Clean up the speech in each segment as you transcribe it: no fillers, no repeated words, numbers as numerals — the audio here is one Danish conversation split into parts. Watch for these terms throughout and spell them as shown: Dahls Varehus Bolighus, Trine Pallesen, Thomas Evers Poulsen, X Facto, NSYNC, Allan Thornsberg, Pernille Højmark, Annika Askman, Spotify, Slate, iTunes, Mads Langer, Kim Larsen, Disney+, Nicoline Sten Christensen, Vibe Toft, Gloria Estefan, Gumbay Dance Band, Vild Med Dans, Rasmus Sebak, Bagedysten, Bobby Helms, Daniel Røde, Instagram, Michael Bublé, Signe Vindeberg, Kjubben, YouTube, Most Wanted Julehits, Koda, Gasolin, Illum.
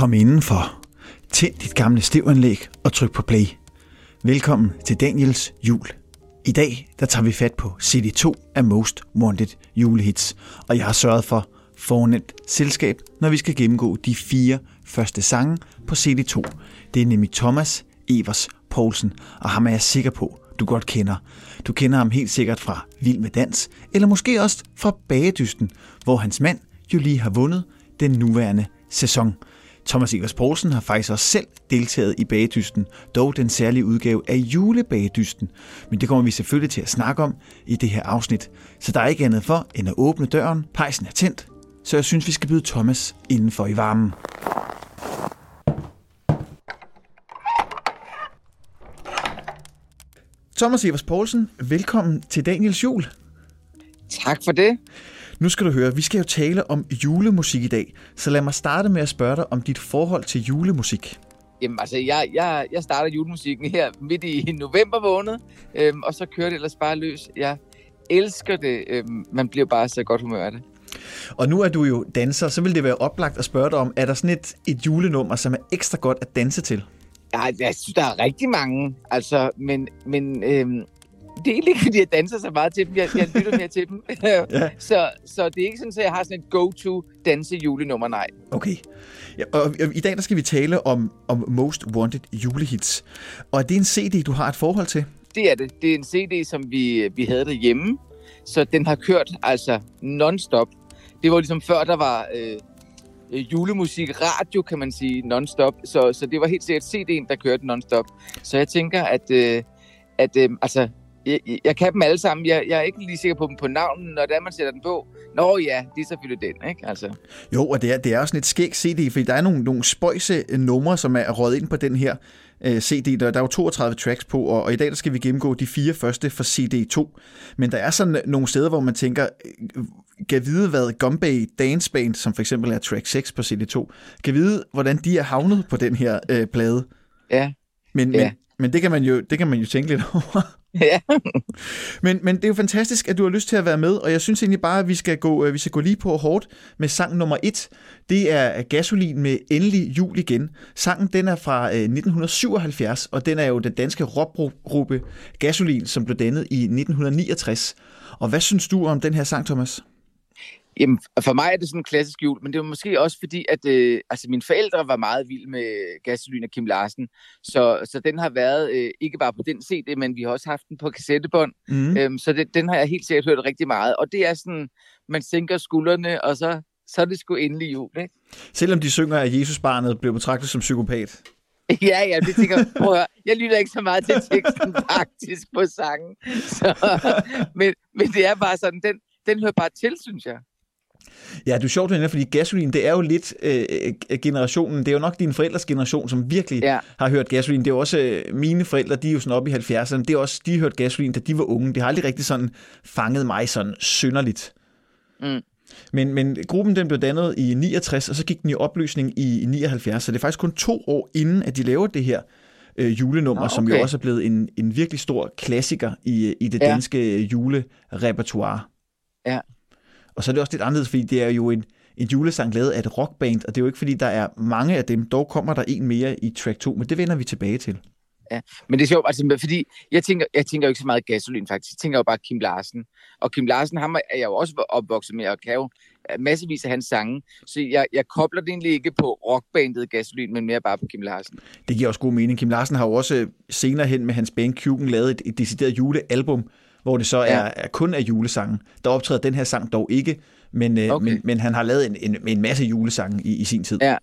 Kom indenfor. Tænd dit gamle stevanlæg og tryk på play. Velkommen til Daniels Jul. I dag der tager vi fat på CD 2 af Most Wanted Julehits, og jeg har sørget for fornemt selskab, når vi skal gennemgå de 4 første sange på CD 2. Det er nemlig Thomas Evers Poulsen, og ham er jeg sikker på, du godt kender. Du kender ham helt sikkert fra Vild Med Dans, eller måske også fra Bagedysten, hvor hans mand jo lige har vundet den nuværende sæson. Thomas Evers Poulsen har faktisk også selv deltaget i Bagedysten, dog den særlige udgave af Julebagedysten. Men det kommer vi selvfølgelig til at snakke om i det her afsnit. Så der er ikke andet for end at åbne døren. Pejsen er tændt, så jeg synes, vi skal byde Thomas indenfor i varmen. Thomas Evers Poulsen, velkommen til Daniels Jul. Tak for det. Nu skal du høre, vi skal jo tale om julemusik i dag, så lad mig starte med at spørge dig om dit forhold til julemusik. Jamen altså, jeg startede julemusikken her midt i november måned, og så kører det ellers bare løs. Jeg elsker det, man bliver bare så godt humør af det. Og nu er du jo danser, så vil det være oplagt at spørge dig om, er der sådan et julenummer, som er ekstra godt at danse til? Ja, jeg synes, der er rigtig mange, altså, men det er ikke fordi, jeg danser så meget til dem. Jeg lytter mere til dem. Ja. Så det er ikke sådan, at jeg har sådan et go-to danse-julenummer, nej. Okay. Ja, og i dag der skal vi tale om Most Wanted Julehits. Og er det en CD, du har et forhold til? Det er det. Det er en CD, som vi havde derhjemme. Så den har kørt altså non-stop. Det var ligesom før, der var julemusik, radio, kan man sige, non-stop. Så det var helt sikkert CD'en, der kørte non-stop. Så jeg tænker, at jeg kan dem alle sammen. Jeg er ikke lige sikker på dem på navnen, når man sætter den på. Nå ja, det er selvfølgelig den, ikke? Altså. Jo, og det er sådan et skægt CD, fordi der er nogle spøjse numre, som er røget ind på den her CD. Der er jo 32 tracks på, og i dag der skal vi gennemgå de 4 første fra CD2. Men der er sådan nogle steder, hvor man tænker, kan vide, hvad Gumbay Dance Band, som for eksempel er track 6 på CD2, kan vide, hvordan de er havnet på den her plade. Ja. Men det kan man jo tænke lidt over. Ja. men det er jo fantastisk, at du har lyst til at være med, og jeg synes egentlig bare, at vi skal gå lige på hårdt med sang nummer 1. Det er Gasolin med Endelig Jul Igen. Sangen den er fra 1977, og den er jo den danske rockgruppe Gasolin, som blev dannet i 1969. Og hvad synes du om den her sang, Thomas? Jamen, for mig er det sådan en klassisk jul, men det var måske også fordi, at mine forældre var meget vilde med Gasolin og Kim Larsen, så den har været ikke bare på den CD, men vi har også haft den på kassettebånd, så den har jeg helt sikkert hørt rigtig meget, og det er sådan, man sænker skuldrene, og så er det sgu endelig jul, ikke? Selvom de synger, at Jesusbarnet blev betragtet som psykopat. Ja, det tænker jeg. Prøv at høre. Jeg lytter ikke så meget til teksten faktisk på sangen, men det er bare sådan, den hører bare til, synes jeg. Ja, det er sjovt, fordi Gasolin, det er jo lidt generationen, det er jo nok din forældres generation, som virkelig har hørt Gasolin. Det er jo også mine forældre, de er jo sådan oppe i 70'erne, det er også, de hørte Gasolin, da de var unge. Det har aldrig rigtig sådan fanget mig sådan synderligt. Mm. Men gruppen, den blev dannet i 69, og så gik den i opløsning i 79, så det er faktisk kun 2 år inden, at de laver det her julenummer, som jo også er blevet en virkelig stor klassiker i det danske julerepertoire. Ja. Og så er det også lidt anderledes, fordi det er jo en julesang lavet af et rockband, og det er jo ikke, fordi der er mange af dem. Dog kommer der en mere i track 2, men det vender vi tilbage til. Ja, men det er sjovt, altså, fordi jeg tænker jo ikke så meget Gasolin faktisk. Jeg tænker jo bare Kim Larsen. Og Kim Larsen, ham er jeg jo også opvokset med, og kan jo massevis af hans sange. Så jeg kobler det egentlig ikke på rockbandet Gasolin, men mere bare på Kim Larsen. Det giver også god mening. Kim Larsen har jo også senere hen med hans band Kjubben lavet et decideret julealbum, hvor det så er kun af julesangen. Der optræder den her sang dog ikke, men han har lavet en masse julesange i sin tid. Ja.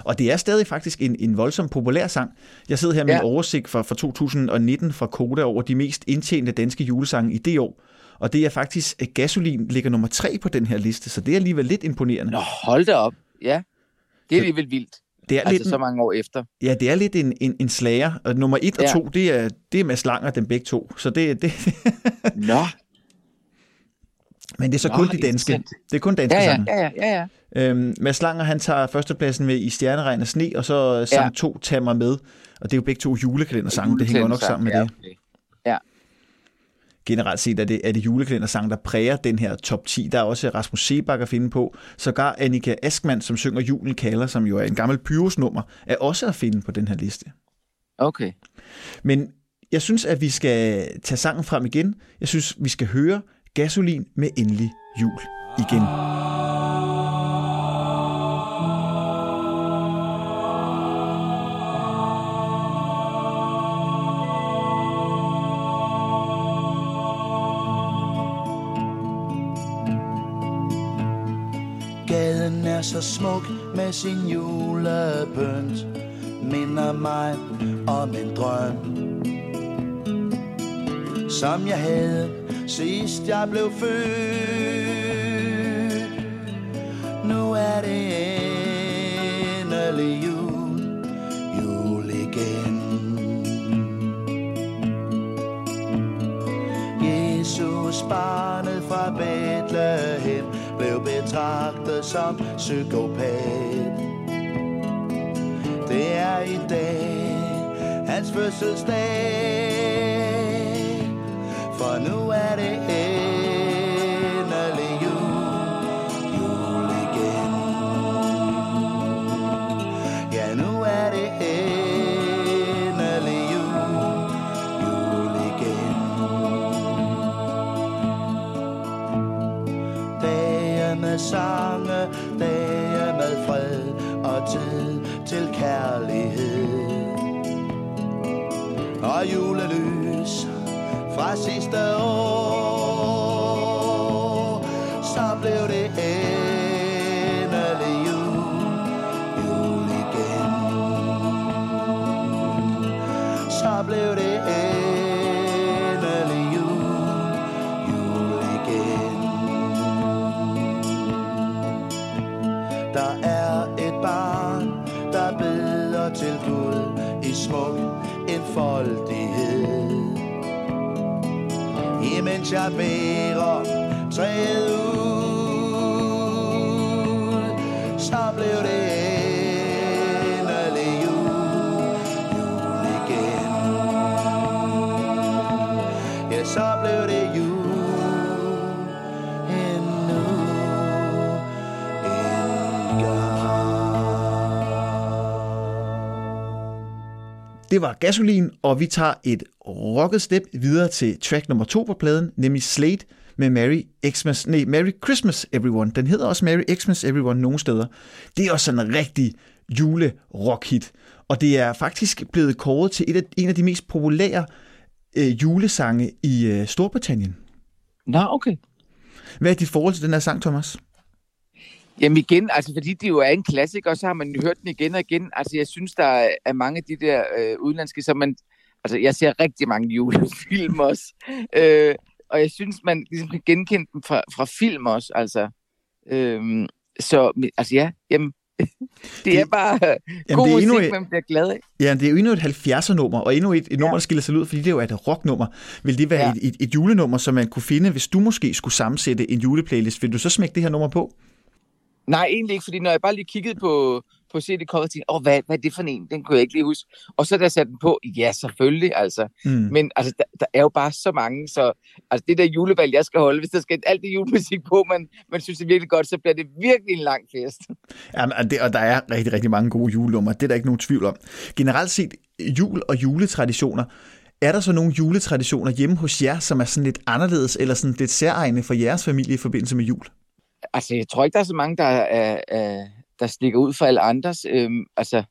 Og det er stadig faktisk en voldsomt populær sang. Jeg sidder her med en oversigt fra 2019 fra Koda over de mest indtjente danske julesange i det år. Og det er faktisk, at Gasolin ligger nummer 3 på den her liste, så det er alligevel lidt imponerende. Nå, hold da op. Ja, det er alligevel vildt. Det er altså lidt så mange år efter. Ja, det er lidt en slager. Og nummer 1 og 2, det er Mads Langer, dem begge to. Så det Nå. Men det er så kun de danske. Det er kun danske sange. Ja. Mads Langer, han tager førstepladsen med i Stjerneregn og Sne, og så sang 2 Tag mig med. Og det er jo begge to julekalendersange, det hænger jo nok sammen med det. Ja. generelt set er det julekalendersang, der præger den her top 10. Der er også Rasmus Sebak at finde på. Sågar Annika Askman, som synger Julen kalder, som jo er en gammel Pyrus-nummer, er også at finde på den her liste. Okay. Men jeg synes, at vi skal tage sangen frem igen. Jeg synes, vi skal høre Gasolin med Endelig Jul igen. Gaden er så smuk med sin julepynt, minder mig om en drøm, som jeg havde sidst jeg blev født. Nu er det endelig jul, jul igen. Jesus, barnet fra Bethlehem, blev betragtet som psykopat. Det er i dag hans fødselsdag, for nu er det endelig jul igen. Ja, nu er det endelig jul igen. Dage med sange, dage med fred og tid til kærlighed og julelys fra sidste år, så blev det endelig jul igen. Så blev det endelig jul igen. Der er et barn, der beder til Gud i smuk enfoldighed, mens jeg bærer træet ud, så blev det endelig jul igen. Ja, så blev det jul endnu en gang. Det var Gasolin, og vi tager et rocket step videre til track nummer 2 på pladen, nemlig Slate med Merry Christmas Everyone. Den hedder også Merry Xmas Everyone nogle steder. Det er også en rigtig julerockhit, og det er faktisk blevet kåret til en af de mest populære julesange i Storbritannien. Nå, okay. Hvad er dit forhold til den her sang, Thomas? Jamen igen, altså fordi det jo er en klassiker, og så har man jo hørt den igen og igen. Altså jeg synes, der er mange af de der udenlandske, som man... Altså, jeg ser rigtig mange julefilm også, og jeg synes, man ligesom kan genkende dem fra film også, altså. Så, altså ja, jamen, det er bare god musik, man bliver glad af. Ja, det er jo endnu et 70'er-nummer, og endnu et nummer, der skiller sig ud, fordi det jo er et rocknummer. Vil det være et julenummer, som man kunne finde, hvis du måske skulle sammensætte en juleplaylist? Vil du så smække det her nummer på? Nej, egentlig ikke, fordi når jeg bare lige kiggede på CD-cover og tænkte, hvad er det for en? Den kunne jeg ikke lige huske. Og så der satte den på, ja, selvfølgelig, altså. Mm. Men altså, der er jo bare så mange, så altså, det der julevalg, jeg skal holde, hvis der skal alt det julemusik på, man synes det virkelig godt, så bliver det virkelig en lang fest. Jamen, og der er rigtig, rigtig mange gode julenummer, det er der ikke nogen tvivl om. Generelt set, jul og juletraditioner, er der så nogle juletraditioner hjemme hos jer, som er sådan lidt anderledes, eller sådan lidt særegne for jeres familie i forbindelse med jul? Altså, jeg tror ikke, der er så mange, der stikker ud for alle andres. Altså,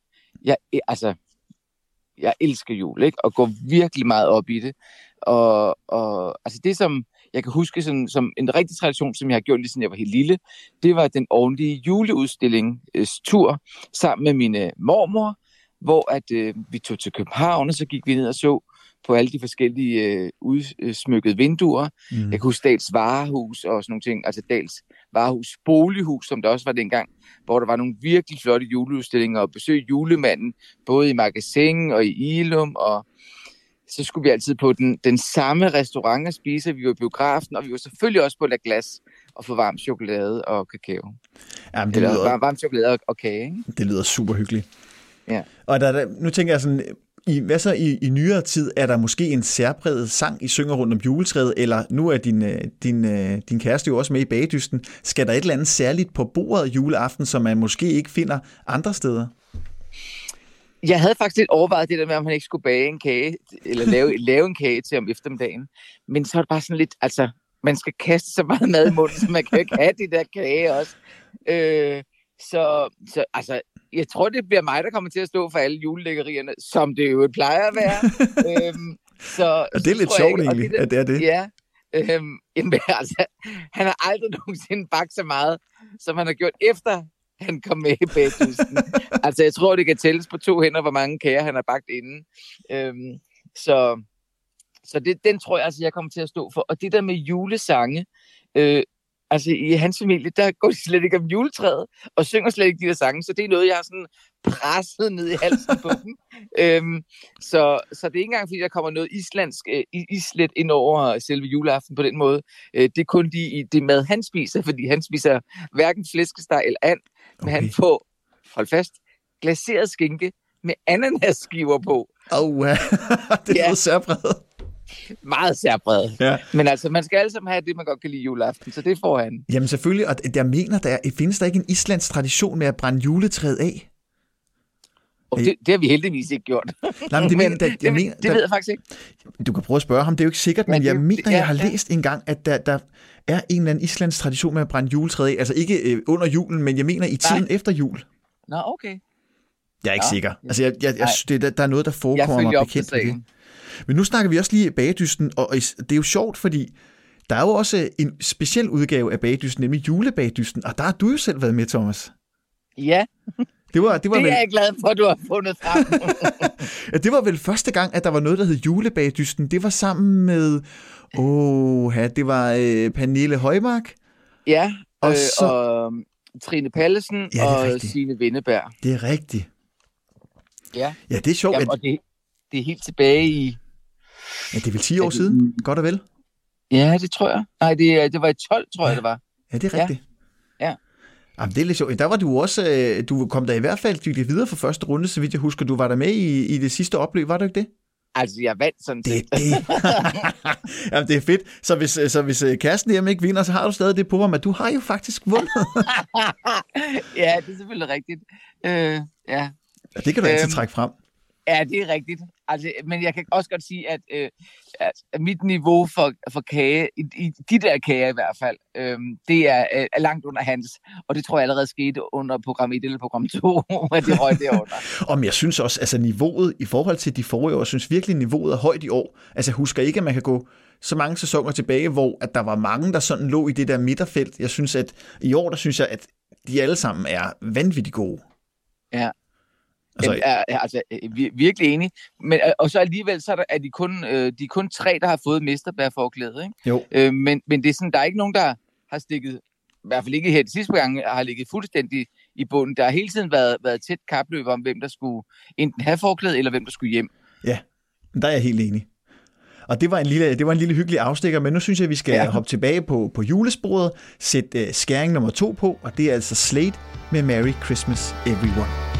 jeg elsker jul, ikke? Og går virkelig meget op i det. Og altså det, som jeg kan huske som en rigtig tradition, som jeg har gjort lige siden jeg var helt lille, det var den årlige juleudstillingstur sammen med mine mormor, hvor at, vi tog til København, og så gik vi ned og så på alle de forskellige udsmykkede vinduer. Mm. Jeg kan huske Dahls Varehus og sådan nogle ting. Altså Dahls Varehus Bolighus, som der også var dengang, hvor der var nogle virkelig flotte juleudstillinger og besøg julemanden, både i Magasin og i Ilum. Og så skulle vi altid på den samme restaurant og spise. Vi var i biografen, og vi var selvfølgelig også på La Glace og få varm chokolade og kakao. Jamen, det lyder... varm chokolade og kage. Ikke? Det lyder super hyggeligt. Ja. Og nu tænker jeg sådan... I nyere tid er der måske en særpræget sang, I synger rundt om juletræet, eller nu er din kæreste jo også med i Bagedysten. Skal der et eller andet særligt på bordet juleaften, som man måske ikke finder andre steder? Jeg havde faktisk lidt overvejet det der med, om han ikke skulle bage en kage, eller lave en kage til om eftermiddagen. Men så er det bare sådan lidt, altså, man skal kaste så meget mad i munden, så man kan jo ikke have de der kage også. Så altså, jeg tror, det bliver mig, der kommer til at stå for alle julelækkerierne, som det jo plejer at være. Det er lidt sjovt egentlig, at det er det. Ja, altså, han har aldrig nogensinde bagt så meget, som han har gjort efter han kom med i Bagedysten. Altså, jeg tror, det kan tælles på 2 hænder, hvor mange kager han har bagt inden. Så det, den tror jeg, altså, jeg kommer til at stå for. Og det der med julesange, altså i hans familie, der går de slet ikke om juletræet, og synger slet ikke de der sange, så det er noget, jeg har sådan presset ned i halsen på dem. Så det er ikke engang, fordi der kommer noget islandsk islet ind over selve juleaften på den måde. Det er kun det mad, han spiser, fordi han spiser hverken flæskesteg eller and, men han får, hold fast, glaseret skinke med ananasskiver på. Det er noget særpræget. Meget særpræget. Ja. Men altså, man skal alle sammen have det, man godt kan lide juleaften, så det får han. Jamen selvfølgelig, og jeg mener, der findes der ikke en islandsk tradition med at brænde juletræet af? Det har vi heldigvis ikke gjort. Nej, men det ved jeg faktisk ikke. Du kan prøve at spørge ham, det er jo ikke sikkert, men jeg mener, jeg har læst engang, at der er en eller anden islandsk tradition med at brænde juletræet af. Altså ikke under julen, men jeg mener i tiden efter jul. Nå, okay. Jeg er ikke sikker. Altså, der er noget, der forekommer mig bekendt med det. Men nu snakker vi også lige Bagedysten, og det er jo sjovt, fordi der er jo også en speciel udgave af Bagedysten, nemlig julebagedysten, og der har du jo selv været med, Thomas. Ja, det var er jeg glad for, at du har fundet frem. Ja, det var vel første gang, at der var noget, der hed julebagedysten. Det var sammen med, det var Pernille Højmark. Ja, og Trine Pallesen og Signe Vindeberg. Det er rigtigt. Ja, det er sjovt. Jamen, det er helt tilbage i... Ja, det er vel 10 år siden, godt og vel? Ja, det tror jeg. Nej, det var i 12, tror jeg, det var. Ja, det er rigtigt. Ja. Jamen, det er lidt sjovt. Der var du også... Du kom der i hvert fald dygt videre fra første runde, så vidt jeg husker. Du var der med i det sidste opløb, var du ikke det? Altså, jeg vandt sådan set. Det. Jamen, det er fedt. Så hvis kæresten hjemme ikke vinder, så har du stadig det på ham, at du har jo faktisk vundet. Ja, det er selvfølgelig rigtigt. Ja, det kan du altid trække frem. Ja, det er rigtigt. Altså, men jeg kan også godt sige, at mit niveau for kage, i de der kager i hvert fald, det er langt under hans. Og det tror jeg allerede skete under program 1 eller program 2, at det røg derunder. Og jeg synes også, altså niveauet i forhold til de forrige år, synes virkelig niveauet er højt i år. Altså jeg husker ikke, at man kan gå så mange sæsoner tilbage, hvor at der var mange, der sådan lå i det der midterfelt. Jeg synes, at i år, der synes jeg, at de alle sammen er vanvittigt gode. Ja. Altså, virkelig enig. Men, og så alligevel, så er de kun 3, der har fået mesterbærforklædet, ikke? Jo. Men det er sådan, der er ikke nogen, der har stikket, i hvert fald ikke her de sidste gange, har ligget fuldstændig i bunden. Der har hele tiden været tæt kapløb om, hvem der skulle enten have forklædet, eller hvem der skulle hjem. Ja, der er jeg helt enig. Og det var en lille hyggelig afstikker, men nu synes jeg, vi skal hoppe tilbage på julesporet, sætte skæring nummer 2 på, og det er altså Slate med Merry Christmas Everyone.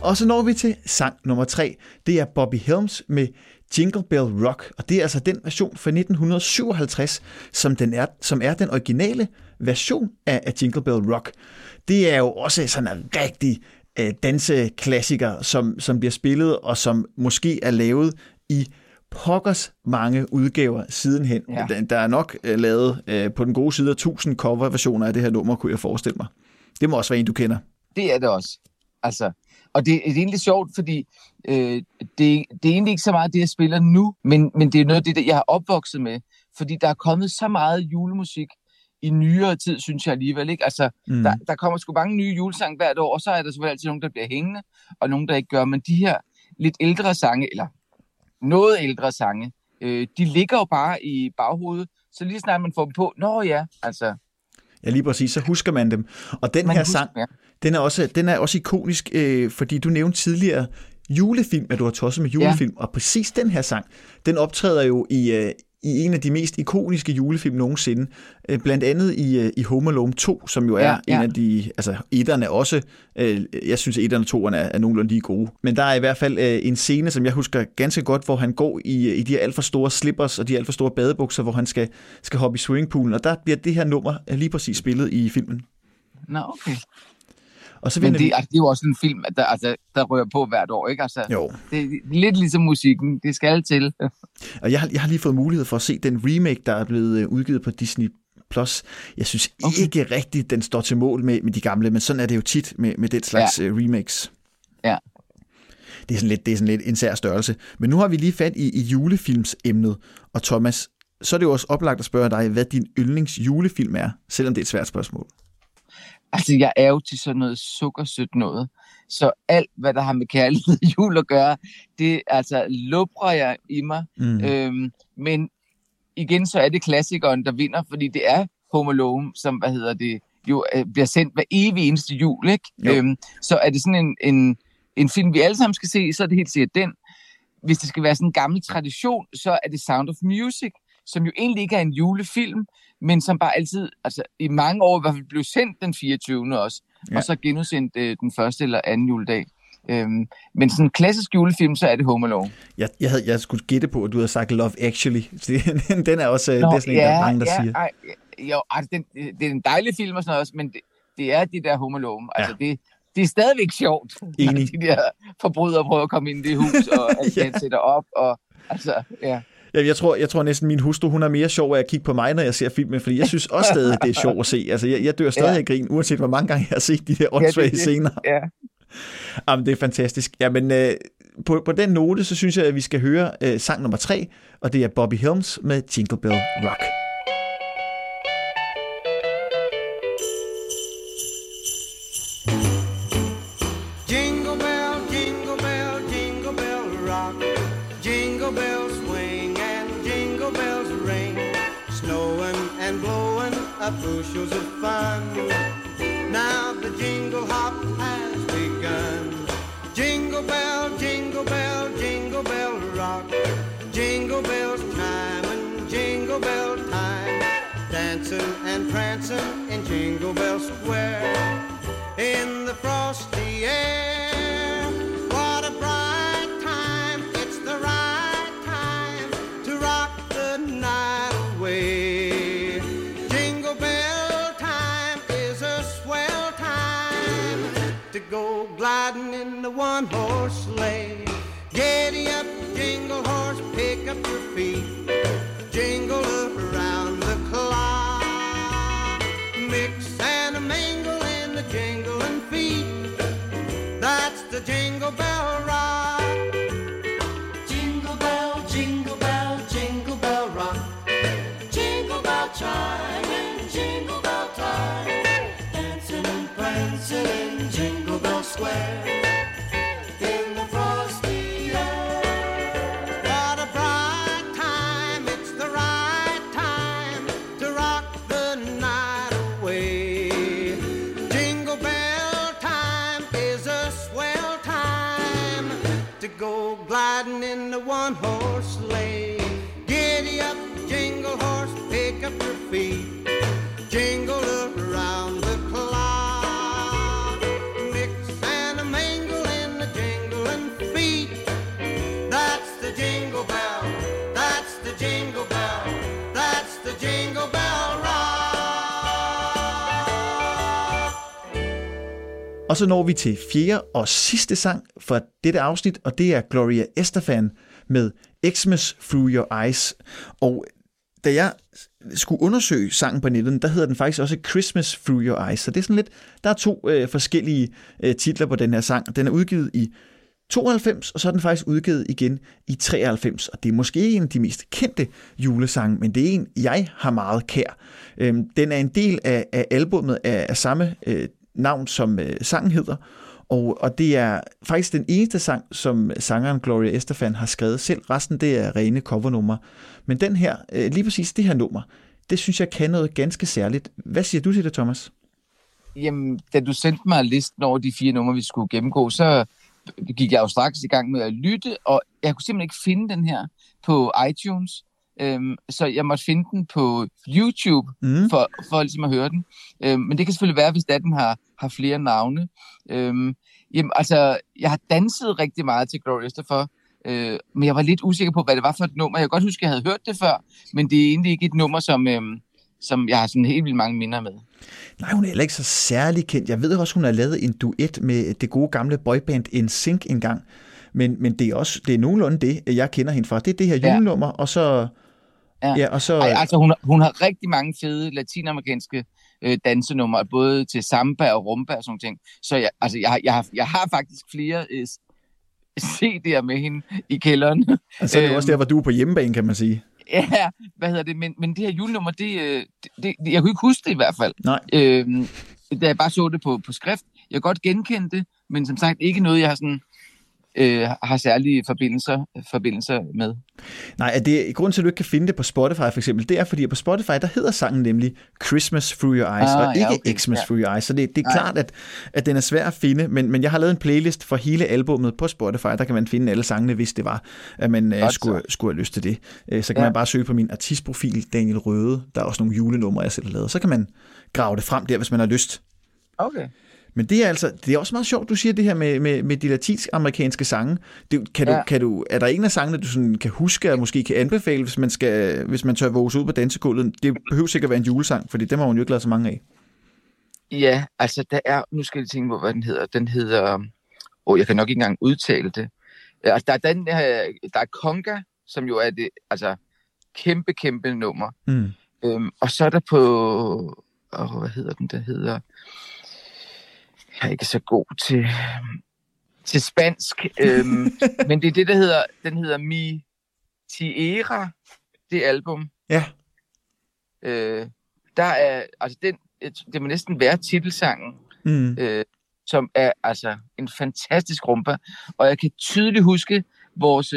Og så når vi til sang nummer 3. Det er Bobby Helms med Jingle Bell Rock, og det er altså den version fra 1957, som er den originale version af Jingle Bell Rock. Det er jo også sådan en rigtig danseklassiker, som bliver spillet, og som måske er lavet i pokkers mange udgaver sidenhen. Ja. Der er nok lavet på den gode side af 1000 coverversioner af det her nummer, kunne jeg forestille mig. Det må også være en, du kender. Det er det også. Altså, og det er egentlig sjovt, fordi det er egentlig ikke så meget det, jeg spiller nu, men det er noget af det, jeg har opvokset med, fordi der er kommet så meget julemusik i nyere tid, synes jeg alligevel, ikke? Altså, der kommer sgu mange nye julesange hvert år, og så er der selvfølgelig altid nogen, der bliver hængende, og nogen, der ikke gør, men de her lidt ældre sange, eller noget ældre sange, de ligger jo bare i baghovedet, så lige snart man får dem på, nå ja, altså... Ja, lige præcis, så husker man dem. Og den her sang, den er også ikonisk, fordi du nævnte tidligere julefilm, at du har tosset med julefilm, og præcis den her sang, den optræder jo i en af de mest ikoniske julefilm nogensinde, blandt andet i Home Alone 2, som jo er en af de, altså etterne også, jeg synes etterne og toerne er nogenlunde lige gode, men der er i hvert fald en scene, som jeg husker ganske godt, hvor han går i de her alt for store slippers og de alt for store badebukser, hvor han skal hoppe i swimmingpoolen, og der bliver det her nummer lige præcis spillet i filmen. Nå, okay. Og så men det er jo også en film, der rører på hvert år, ikke? Altså, jo. Det er lidt ligesom musikken, det skal til. Og jeg har lige fået mulighed for at se den remake, der er blevet udgivet på Disney+. Jeg synes ikke rigtigt, den står til mål med de gamle, men sådan er det jo tit med den slags remakes. Ja. Det er sådan lidt en sær størrelse. Men nu har vi lige fat i julefilmsemnet, og Thomas, så er det jo også oplagt at spørge dig, hvad din yndlingsjulefilm er, selvom det er et svært spørgsmål. Altså, jeg er jo til sådan noget sukkersødt noget. Så alt, hvad der har med kærlighed og jul at gøre, det altså lubrer jeg i mig. Men igen, så er det klassikeren, der vinder, fordi det er Home Alone, som, jo bliver sendt hver evig eneste jul, ikke? Så er det sådan en film, vi alle sammen skal se, så er det helt sikkert den. Hvis det skal være sådan en gammel tradition, så er det Sound of Music, som jo egentlig ikke er en julefilm, men som bare altid, altså i mange år i hvert fald blev sendt den 24. også, og så genudsendt den første eller anden juledag. Men sådan en klassisk julefilm, så er det Home Alone. Jeg skulle gætte på, at du havde sagt Love Actually. Den er også sådan en, der er mange, der siger. Det er en dejlig film og sådan noget også, men det er det der Home Alone. Altså, det er stadigvæk sjovt, at de der forbrydere prøver at komme ind i det hus, og at den sætter op, og altså, Jeg tror næsten, min hustru, hun er mere sjov af at kigge på mig, når jeg ser filmen, fordi jeg synes også stadig, det er sjovt at se. Altså, jeg dør stadig af grin, uanset hvor mange gange jeg har set de der åndssvage scener. Ja. Jamen, det er fantastisk. Jamen, på den note, så synes jeg, at vi skal høre sang nummer 3, og det er Bobby Helms med Jingle Bell Rock. Bushels of fun. Now the jingle hop has begun. Jingle bell, jingle bell, jingle bell rock. Jingle bells chime and jingle bell time. Dancing and prancing in Jingle Bell Square. In the frosty air. What a bright time. It's the right time to rock the night away. Go gliding in the one-horse sleigh. Giddy up, jingle horse, pick up your feet. Jingle up around the clock. Mix and a mingle in the jingling feet. That's the Jingle Bell Rock. Jingle bell, jingle bell, jingle bell rock. Jingle bell chime and jingle bell time. Dancing and prancing and jingle. In the frosty air. What a bright time, it's the right time to rock the night away. Jingle bell time is a swell time to go gliding in the one-horse sleigh. Giddy up, jingle horse, pick up your feet. Jingle around the clock. Og så når vi til fjerde og sidste sang for dette afsnit, og det er Gloria Estefan med Xmas Through Your Eyes. Og da jeg skulle undersøge sangen på nettet, der hedder den faktisk også Christmas Through Your Eyes. Så det er sådan lidt, der er to forskellige titler på den her sang. Den er udgivet i 92, og så er den faktisk udgivet igen i 93, og det er måske ikke en af de mest kendte julesange, men det er en, jeg har meget kær. Den er en del af albummet af samme navn, som sangen hedder, og det er faktisk den eneste sang, som sangeren Gloria Estefan har skrevet selv. Resten, det er rene covernumre. Men den her, lige præcis det her nummer, det synes jeg kan noget ganske særligt. Hvad siger du til det, Thomas? Jamen, da du sendte mig listen over de fire numre, vi skulle gennemgå, så gik jeg jo straks i gang med at lytte, og jeg kunne simpelthen ikke finde den her på iTunes, så jeg måtte finde den på YouTube for ligesom at høre den. Men det kan selvfølgelig være, hvis den har flere navne. Jamen, altså, jeg har danset rigtig meget til Gloria Estefan, men jeg var lidt usikker på, hvad det var for et nummer. Jeg kan godt huske, at jeg havde hørt det før, men det er egentlig ikke et nummer, som jeg har sådan helt vildt mange minder med. Nej, hun er heller ikke så særlig kendt. Jeg ved også, hun har lavet en duet med det gode gamle boyband NSYNC engang. Men det er også, det er nogenlunde det, jeg kender hende fra. Det er det her julenummer, og så... Ja. Ja, og så... Ej, altså, hun har rigtig mange fede latinamerikanske dansenummer, både til samba og rumba og sådan ting. Så jeg har faktisk flere CD'er med hende i kælderen. Og så altså, er det også der, hvor du er på hjemmebane, kan man sige. Ja, hvad hedder det? Men det her julenummer, det, jeg kunne ikke huske det i hvert fald. Nej. Da jeg bare så det på skrift. Jeg kan godt genkende det, men som sagt ikke noget, jeg har sådan... har særlige forbindelser med. Nej, grunden til, at du ikke kan finde det på Spotify for eksempel, det er, fordi på Spotify, der hedder sangen nemlig Christmas Through Your Eyes, og ikke Xmas Through Your Eyes, så det er klart, at den er svær at finde, men jeg har lavet en playlist for hele albummet på Spotify, der kan man finde alle sangene, hvis det var, at man skulle have lyst til det. Så kan man bare søge på min artistprofil, Daniel Røde, der er også nogle julenumre, jeg selv har lavet, så kan man grave det frem der, hvis man har lyst. Okay. Men det er altså, det er også meget sjovt, du siger det her med de latinamerikanske sange. Det, kan du, er der en af sangene, du sådan kan huske og måske kan anbefale, hvis man tør våge sig ud på dansegulvet? Det behøver sikkert være en julesang, for det har hun jo ikke lavet så mange af. Ja, altså der er, nu skal jeg tænke på, hvad den hedder. Den hedder, jeg kan nok ikke engang udtale det. Altså, der er den her, der er Conga, som jo er det, altså kæmpe nummer. Mm. Og så er der på, hvad hedder den, der hedder... Jeg er ikke så god til spansk, men det er det, der hedder, den hedder Mi Tierra, det album. Ja. Der er, altså det må næsten være titelsangen, som er altså en fantastisk rumba, og jeg kan tydeligt huske vores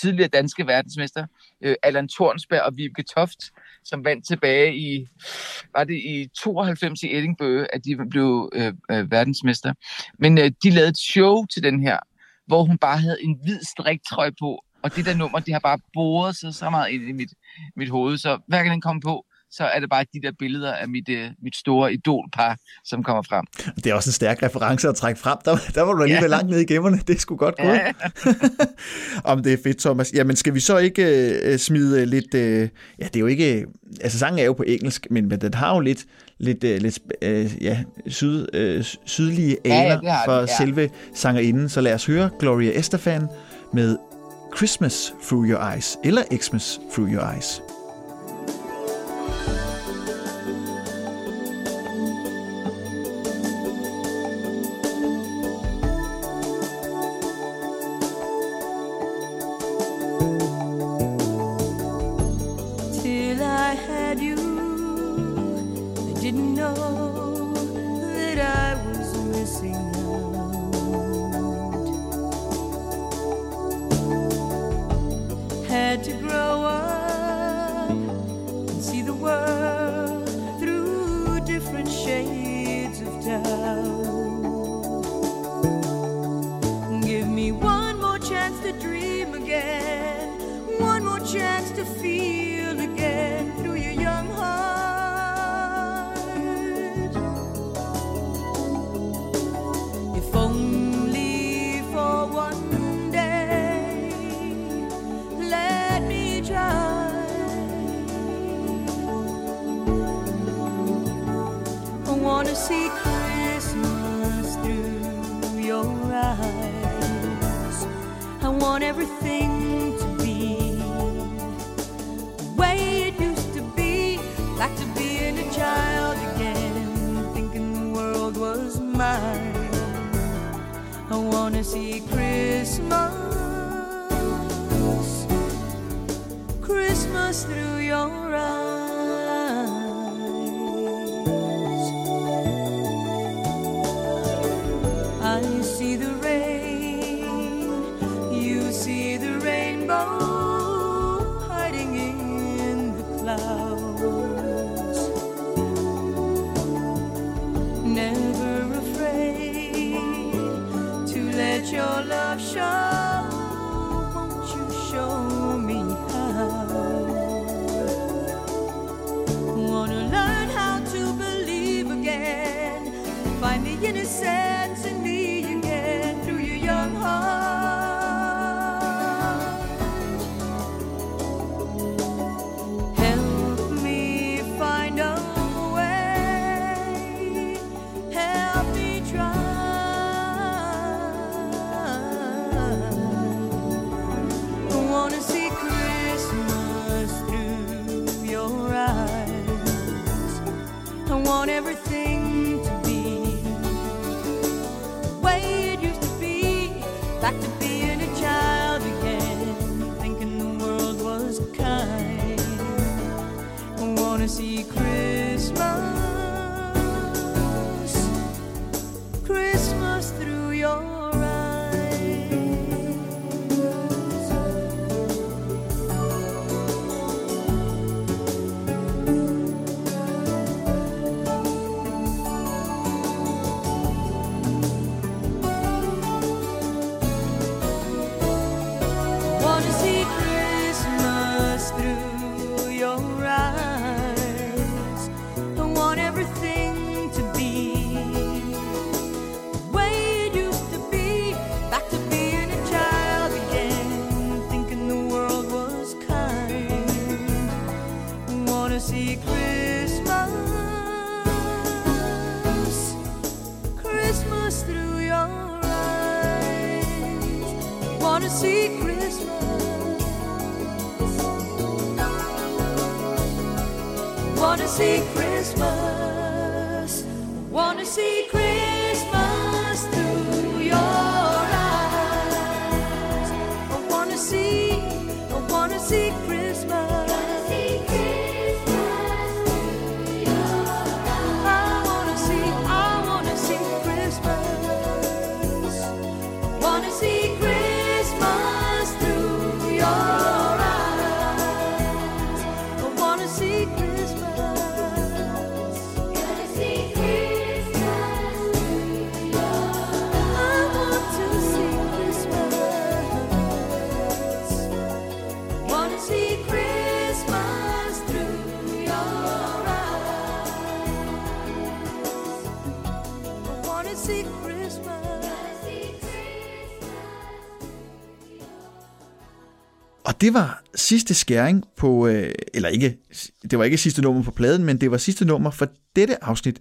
tidligere danske verdensmester, Allan Thornsberg og Vibe Toft, som vandt tilbage i, var det i 92 i Edinburgh, at de blev verdensmester. Men de lavede et show til den her, hvor hun bare havde en hvid striktrøje på, og det der nummer, det har bare boret sig så meget ind i mit hoved, så hver gang den kom på, så er det bare de der billeder af mit store idolpar, som kommer frem. Det er også en stærk reference at trække frem. Der var du alligevel langt nede i gemmerne. Det skulle godt gå. Ja. Om det er fedt, Thomas. Jamen, skal vi så ikke smide lidt... ja, det er jo ikke... Altså, sangen er jo på engelsk, men den har jo sydlige aner for selve sangerinden. Så lad os høre Gloria Estefan med Christmas Through Your Eyes, eller Xmas Through Your Eyes. I wanna see Christmas want everything to be the way it used to be, like to being a child again, thinking the world was mine. I want to see Christmas, Christmas through your eyes. Innocence in me again through your young heart. Help me find a way. Help me try. I want to see Christmas through your eyes. I want everything. Back to being a child again, thinking the world was kind. I wanna see Christmas, Christmas through your Christmas, wanna see Christmas through your eyes. I wanna see Christmas. Det var sidste skæring på, eller ikke, det var ikke sidste nummer på pladen, men det var sidste nummer for dette afsnit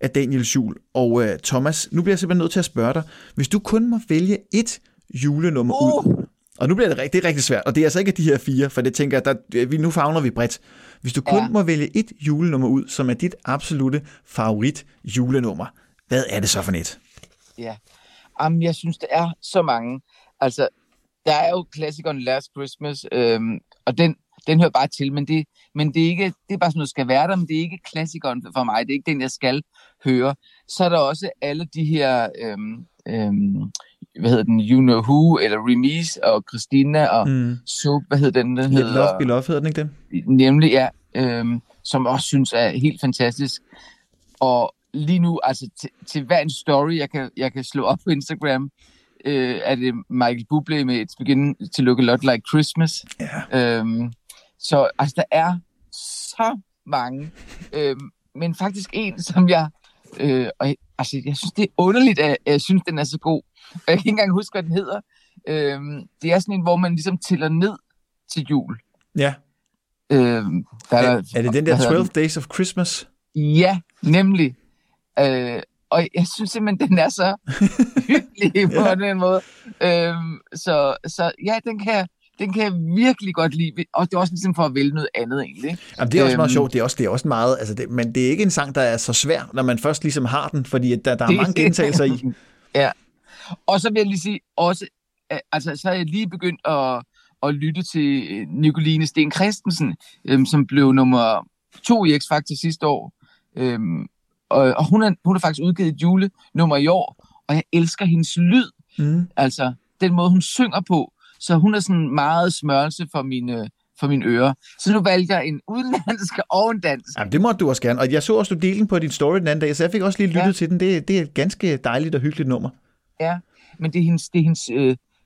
af Daniels Jul. Og Thomas, nu bliver jeg simpelthen nødt til at spørge dig, hvis du kun må vælge ét julenummer ud, og nu bliver det er rigtig svært, og det er altså ikke de her fire, for det tænker jeg, nu favner vi bredt. Hvis du kun må vælge ét julenummer ud, som er dit absolute favorit julenummer, hvad er det så for et? Ja, jeg synes, der er så mange. Altså, der er jo klassikeren Last Christmas, og den hører bare til, men det er ikke, det er bare sådan noget, skal være der, men det er ikke klassikeren for mig, det er ikke den, jeg skal høre. Så er der også alle de her, You Know Who, eller Remis, og Christina, og Soap, den hedder? Love Be Love hedder den, ikke det? Nemlig, ja, som også synes er helt fantastisk, og lige nu, altså til hver en story, jeg kan slå op på Instagram, er det Michael Bublé med It's Beginning to Look a Lot Like Christmas. Yeah. Så altså, der er så mange. Men faktisk en, som jeg... jeg synes, det er underligt, at jeg synes, den er så god. Og jeg kan ikke engang huske, hvad den hedder. Det er sådan en, hvor man ligesom tæller ned til jul. Ja. Yeah. Er det den der 12 Days of Christmas? Ja, nemlig. Og jeg synes simpelthen, den er så hyggelig på den måde. Så ja, den kan jeg virkelig godt lide. Og det er også ligesom for at vælge noget andet egentlig. Jamen, det er også meget sjovt. Det er også meget, altså det, men det er ikke en sang, der er så svær, når man først ligesom har den, fordi der er mange gentagelser i. Ja. Og så vil jeg lige sige også, altså så er jeg lige begyndt at lytte til Nicoline Sten Christensen, som blev nummer 2 i X Facto sidste år. Og hun har faktisk udgivet et julenummer i år, og jeg elsker hendes lyd. Mm. Altså den måde, hun synger på. Så hun er sådan meget smørelse for mine ører. Så nu valgte jeg en udenlandsk og en dansk. Jamen, det måtte du også gerne. Og jeg så også, du delte den på din story den anden dag, så jeg fik også lige lyttet til den. Det er et ganske dejligt og hyggeligt nummer. Ja, men det er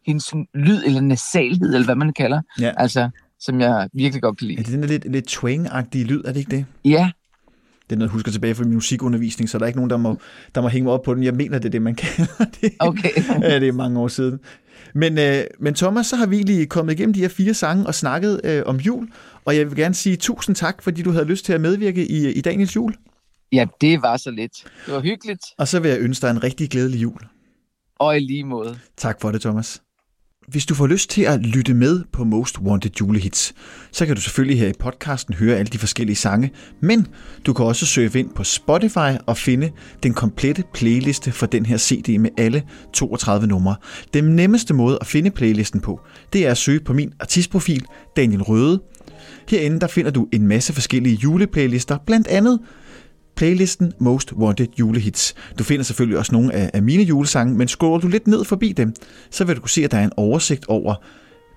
hendes lyd, eller nasalhed, eller hvad man kalder. Ja. Altså, som jeg virkelig godt kan lide. Ja, det er den der lidt twang-agtige lyd, er det ikke det? Ja. Det er noget, jeg husker tilbage fra min musikundervisning, så der er ikke nogen, der må hænge mig op på den. Jeg mener, det er det, man kalder det. Okay. Ja, det er mange år siden. Men Thomas, så har vi lige kommet igennem de her 4 sange og snakket om jul, og jeg vil gerne sige tusind tak, fordi du havde lyst til at medvirke i dagens jul. Ja, det var så lidt. Det var hyggeligt. Og så vil jeg ønske dig en rigtig glædelig jul. Og i lige måde. Tak for det, Thomas. Hvis du får lyst til at lytte med på Most Wanted Julehits, så kan du selvfølgelig her i podcasten høre alle de forskellige sange, men du kan også søge ind på Spotify og finde den komplette playliste for den her CD med alle 32 numre. Den nemmeste måde at finde playlisten på, det er at søge på min artistprofil, Daniel Røde. Herinde der finder du en masse forskellige juleplaylister, blandt andet playlisten Most Wanted Julehits. Du finder selvfølgelig også nogle af mine julesange, men scroller du lidt ned forbi dem, så vil du kunne se, at der er en oversigt over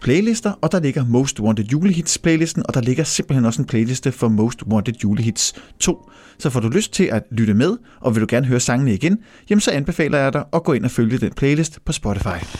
playlister, og der ligger Most Wanted Julehits-playlisten, og der ligger simpelthen også en playliste for Most Wanted Julehits 2. Så får du lyst til at lytte med, og vil du gerne høre sangene igen, jamen så anbefaler jeg dig at gå ind og følge den playlist på Spotify.